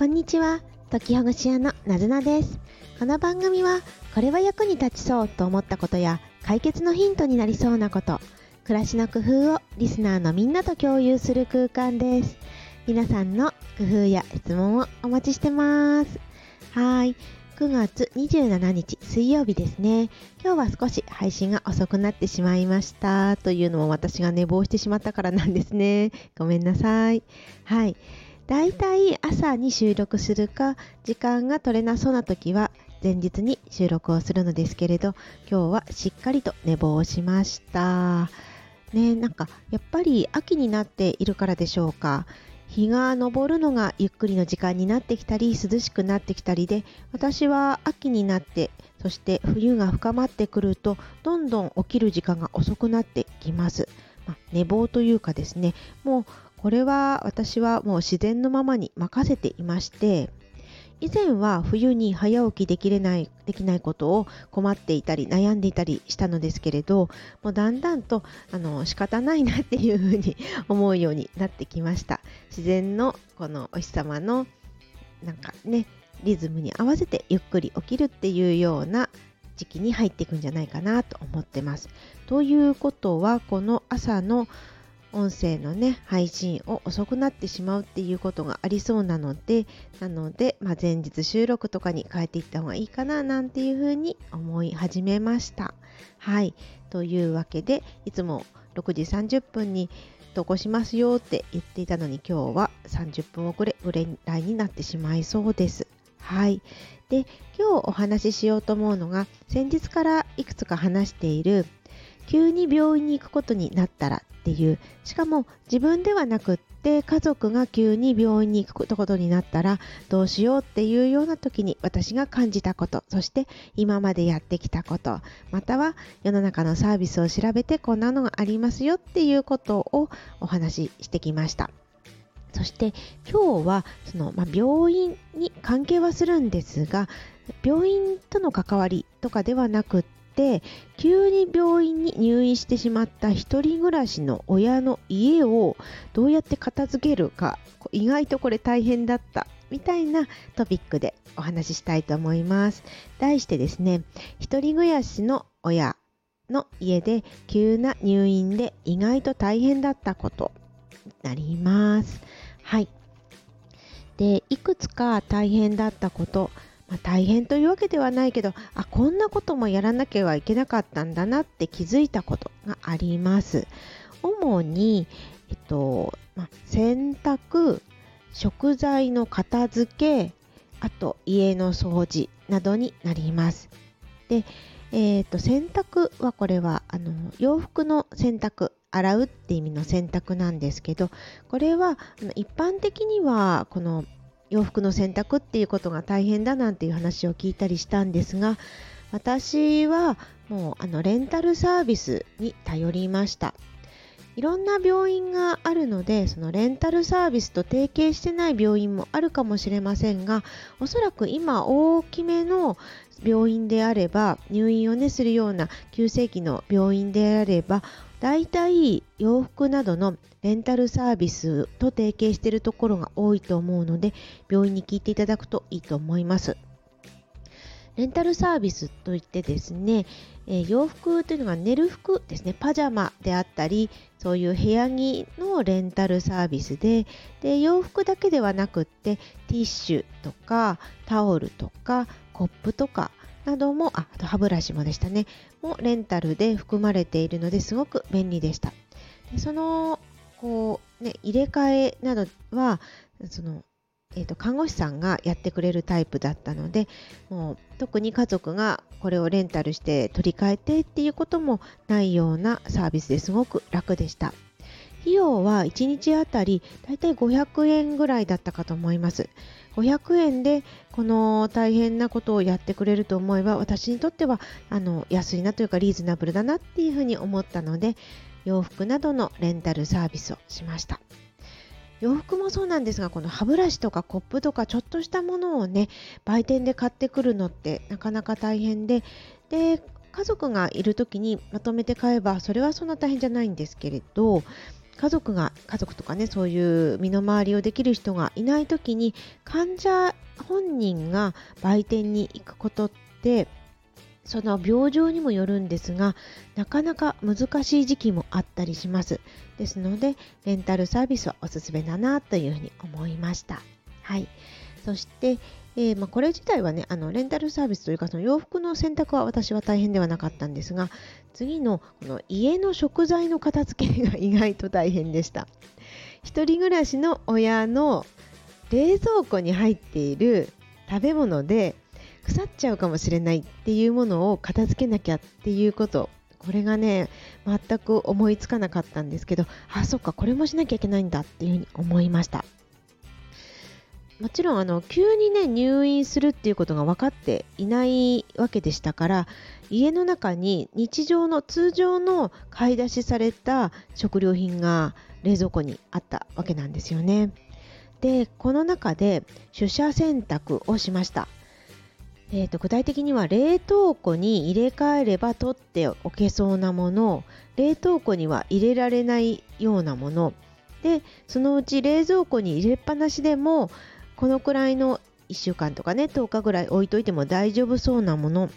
こんにちは、解きほぐし屋のなずなです。この番組はこれは役に立ちそうと思ったことや解決のヒントになりそうなこと、暮らしの工夫をリスナーのみんなと共有する空間です。皆さんの工夫や質問をお待ちしてます。はい、9月27日水曜日ですね。今日は少し配信が遅くなってしまいましたというのも、私が寝坊してしまったからなんですね。ごめんなさい。はい、だいたい朝に収録するか、時間が取れなそうな時は前日に収録をするのですけれど、今日はしっかりと寝坊をしましたね。なんかやっぱり秋になっているからでしょうか。日が昇るのがゆっくりの時間になってきたり、涼しくなってきたりで、私は秋になって、そして冬が深まってくると、どんどん起きる時間が遅くなってきます。寝坊というかですね、もうこれは私はもう自然のままに任せていまして、以前は冬に早起きできないことを困っていたり悩んでいたりしたのですけれど、もうだんだんと仕方ないなっていうふうに思うようになってきました。自然のこのお日様のなんかね、リズムに合わせてゆっくり起きるっていうような時期に入っていくんじゃないかなと思ってます。ということは、この朝の音声のね、配信を遅くなってしまうっていうことがありそうなので、前日収録とかに変えていった方がいいかななんていうふうに思い始めました。はい、というわけで、いつも6時30分に投稿しますよって言っていたのに、今日は30分遅れぐらいになってしまいそうです。はい、で、今日お話ししようと思うのが、先日からいくつか話している、急に病院に行くことになったらっていう、しかも自分ではなくって家族が急に病院に行くことになったらどうしようっていうような時に私が感じたこと、そして今までやってきたこと、または世の中のサービスを調べてこんなのがありますよっていうことをお話ししてきました。そして今日はその、病院に関係はするんですが、病院との関わりとかではなくって、急に病院に入院してしまった一人暮らしの親の家をどうやって片付けるか、意外とこれ大変だったみたいなトピックでお話ししたいと思います。題してですね、一人暮らしの親の家で急な入院で意外と大変だったことになります。はい、でいくつか大変だったこと、大変というわけではないけど、こんなこともやらなきゃいけなかったんだなって気づいたことがあります。主に、洗濯、食材の片付け、あと家の掃除などになります。で、洗濯はこれは洋服の洗濯、洗うって意味の洗濯なんですけど、これは一般的にはこの洋服の洗濯っていうことが大変だなんていう話を聞いたりしたんですが、私はもうレンタルサービスに頼りました。いろんな病院があるので、そのレンタルサービスと提携してない病院もあるかもしれませんが、おそらく今大きめの病院であれば、入院をねするような急性期の病院であれば、だいたい洋服などのレンタルサービスと提携しているところが多いと思うので、病院に聞いていただくといいと思います。レンタルサービスといってですね、洋服というのが寝る服ですね、パジャマであったり、そういう部屋着のレンタルサービスで、洋服だけではなくって、ティッシュとかタオルとかコップとかなども、あと歯ブラシもでしたね、もレンタルで含まれているのですごく便利でした。でその入れ替えなどはその、看護師さんがやってくれるタイプだったので、もう特に家族がこれをレンタルして取り替えてっていうこともないようなサービスですごく楽でした。費用は1日あたりだいたい500円ぐらいだったかと思います。500円でこの大変なことをやってくれると思えば、私にとっては安いなというかリーズナブルだなっていうふうに思ったので、洋服などのレンタルサービスをしました。洋服もそうなんですが、この歯ブラシとかコップとかちょっとしたものをね、売店で買ってくるのってなかなか大変で、家族がいる時にまとめて買えばそれはそんな大変じゃないんですけれど、家族とかね、そういう身の回りをできる人がいないときに患者本人が売店に行くことって、その病状にもよるんですが、なかなか難しい時期もあったりします。ですのでレンタルサービスはおすすめだなというふうに思いました。はい。そして、これ自体はね、レンタルサービスというか、その洋服の選択は私は大変ではなかったんですが、次のこの家の食材の片付けが意外と大変でした。一人暮らしの親の冷蔵庫に入っている食べ物で腐っちゃうかもしれないっていうものを片付けなきゃっていうこと、これがね全く思いつかなかったんですけど、あ、そっか、これもしなきゃいけないんだっていうふうに思いました。もちろん急にね入院するっていうことが分かっていないわけでしたから、家の中に日常の通常の買い出しされた食料品が冷蔵庫にあったわけなんですよね。で、この中で取捨選択をしました。具体的には冷凍庫に入れ替えれば取っておけそうなもの、冷凍庫には入れられないようなもので、そのうち冷蔵庫に入れっぱなしでもこのくらいの1週間とかね10日ぐらい置いといても大丈夫そうなもの、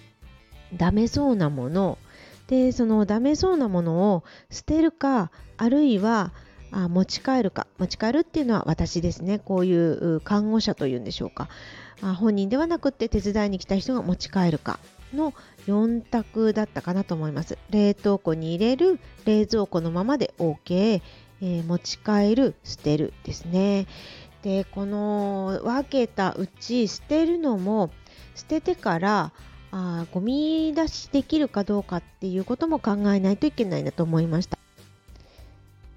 ダメそうなもので、そのダメそうなものを捨てるか、あるいは持ち帰るか。持ち帰るっていうのは私ですね。こういう看護者というんでしょうか、本人ではなくって手伝いに来た人が持ち帰るかの4択だったかなと思います。冷凍庫に入れる、冷蔵庫のままで OK、持ち帰る、捨てるですね。で、この分けたうち捨てるのも、捨ててからゴミ出しできるかどうかっていうことも考えないといけないなと思いました。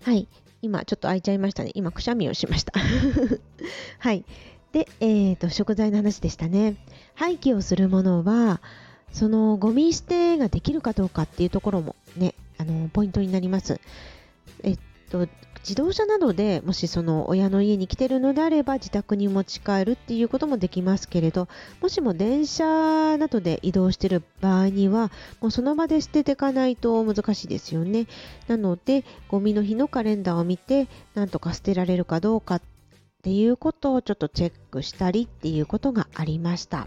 はい。今ちょっと開いちゃいましたね。今くしゃみをしましたはい。で、食材の話でしたね。廃棄をするものはそのゴミ捨てができるかどうかっていうところもね、ポイントになります。自動車などでもしその親の家に来てるのであれば自宅に持ち帰るっていうこともできますけれど、もしも電車などで移動している場合にはもうその場で捨てていかないと難しいですよね。なのでゴミの日のカレンダーを見てなんとか捨てられるかどうかっていうことをちょっとチェックしたりっていうことがありました。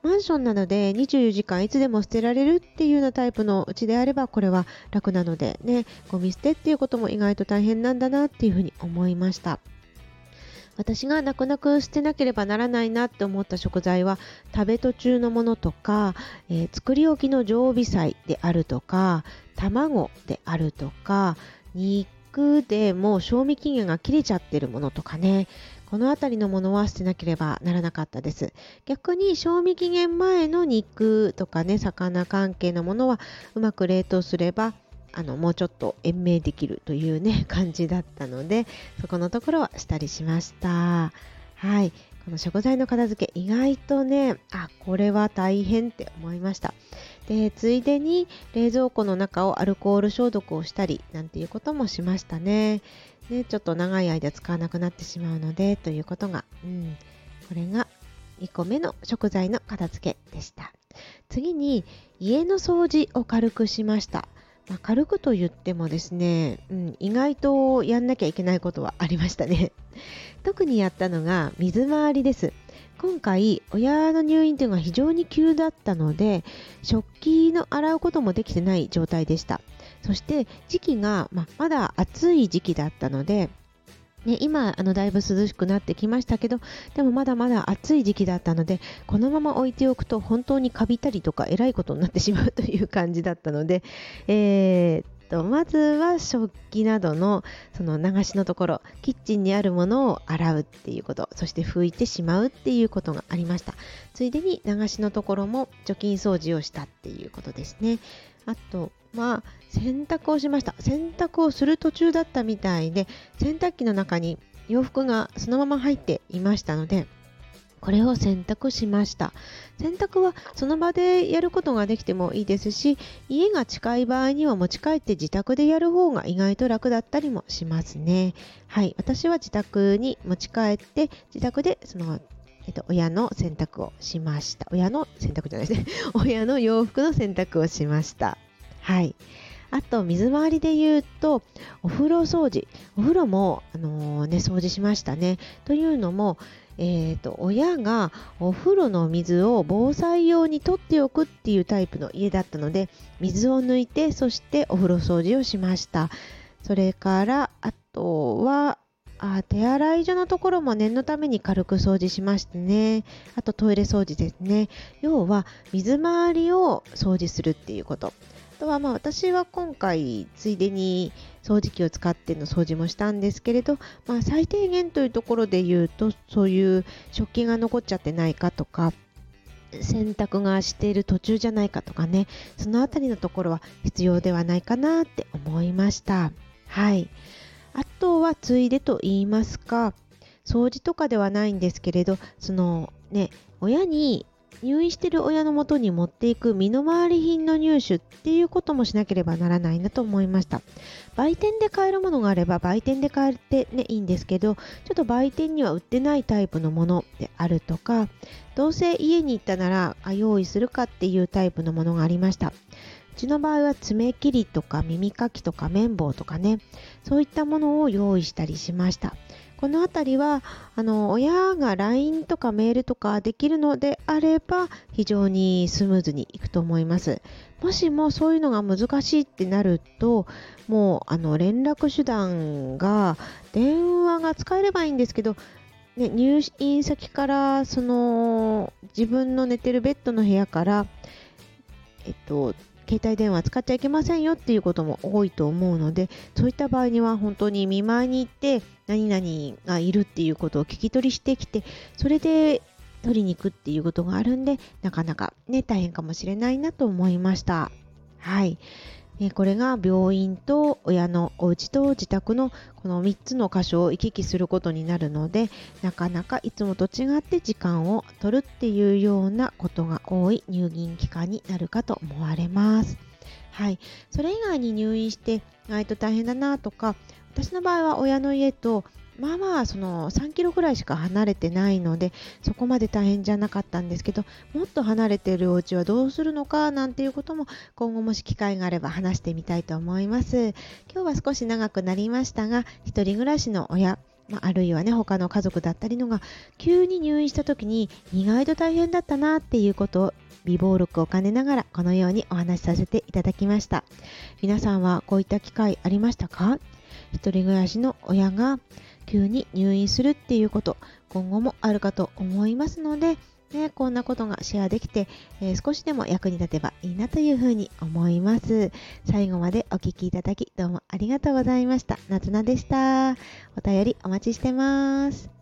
マンションなので24時間いつでも捨てられるっていうようなタイプのうちであればこれは楽なのでね、ゴミ捨てっていうことも意外と大変なんだなっていうふうに思いました。私が泣く泣く捨てなければならないなって思った食材は食べ途中のものとか、作り置きの常備菜であるとか、卵であるとか、肉でもう賞味期限が切れちゃってるものとかね、この辺りのものは捨てなければならなかったです。逆に賞味期限前の肉とかね、魚関係のものはうまく冷凍すればもうちょっと延命できるというね感じだったので、そこのところはしたりしました。はい。この食材の片付け意外とね、これは大変って思いました。で、ついでに冷蔵庫の中をアルコール消毒をしたりなんていうこともしましたね。ちょっと長い間使わなくなってしまうのでということが、これが2個目の食材の片付けでした。次に家の掃除を軽くしました。軽くと言ってもですね、意外とやんなきゃいけないことはありましたね特にやったのが水回りです。今回親の入院というのが非常に急だったので食器の洗うこともできてない状態でした。そして時期が、まだ暑い時期だったので、今だいぶ涼しくなってきましたけど、でもまだまだ暑い時期だったのでこのまま置いておくと本当にカビたりとかえらいことになってしまうという感じだったので、まずは食器などのその流しのところ、キッチンにあるものを洗うっていうこと、そして拭いてしまうっていうことがありました。ついでに流しのところも除菌掃除をしたっていうことですね。あと洗濯をしました。洗濯をする途中だったみたいで洗濯機の中に洋服がそのまま入っていましたのでこれを洗濯しました。洗濯はその場でやることができてもいいですし、家が近い場合には持ち帰って自宅でやる方が意外と楽だったりもしますね。はい。私は自宅に持ち帰って自宅でその親の洗濯をしました。親の洗濯じゃないですね親の洋服の洗濯をしました。はい。あと水回りで言うとお風呂掃除、お風呂も、掃除しましたね。というのも、親がお風呂の水を防災用に取っておくっていうタイプの家だったので、水を抜いてそしてお風呂掃除をしました。それからあとは手洗い所のところも念のために軽く掃除しましてね。あとトイレ掃除ですね。要は水回りを掃除するっていうこと。あとは私は今回ついでに掃除機を使っての掃除もしたんですけれど、最低限というところで言うと、そういう食器が残っちゃってないかとか、洗濯がしている途中じゃないかとかね、そのあたりのところは必要ではないかなって思いました。はい。あとはついでと言いますか、掃除とかではないんですけれど、親に入院している親の元に持っていく身の回り品の入手っていうこともしなければならないなと思いました。売店で買えるものがあれば売店で買えて、いいんですけど、ちょっと売店には売ってないタイプのものであるとか、どうせ家に行ったなら用意するかっていうタイプのものがありました。うちの場合は爪切りとか耳かきとか綿棒とかね、そういったものを用意したりしました。このあたりは親が LINE とかメールとかできるのであれば非常にスムーズにいくと思います。もしもそういうのが難しいってなると、もう連絡手段が電話が使えればいいんですけど、入院先から自分の寝てるベッドの部屋から携帯電話使っちゃいけませんよっていうことも多いと思うので、そういった場合には本当に見舞いに行って何々がいるっていうことを聞き取りしてきて、それで取りに行くっていうことがあるんで、なかなか大変かもしれないなと思いました。はい。これが病院と親のお家と自宅のこの3つの箇所を行き来することになるので、なかなかいつもと違って時間を取るっていうようなことが多い入院期間になるかと思われます。はい。それ以外に入院して意外と大変だなとか、私の場合は親の家と3キロぐらいしか離れてないので、そこまで大変じゃなかったんですけど、もっと離れているお家はどうするのかなんていうことも、今後もし機会があれば話してみたいと思います。今日は少し長くなりましたが、一人暮らしの親、あるいは他の家族だったりのが急に入院した時に意外と大変だったなっていうことを微暴録を兼ねながら、このようにお話しさせていただきました。皆さんはこういった機会ありましたか？一人暮らしの親が急に入院するっていうこと、今後もあるかと思いますので、こんなことがシェアできて、少しでも役に立てばいいなというふうに思います。最後までお聞きいただきどうもありがとうございました。なつなでした。お便りお待ちしてます。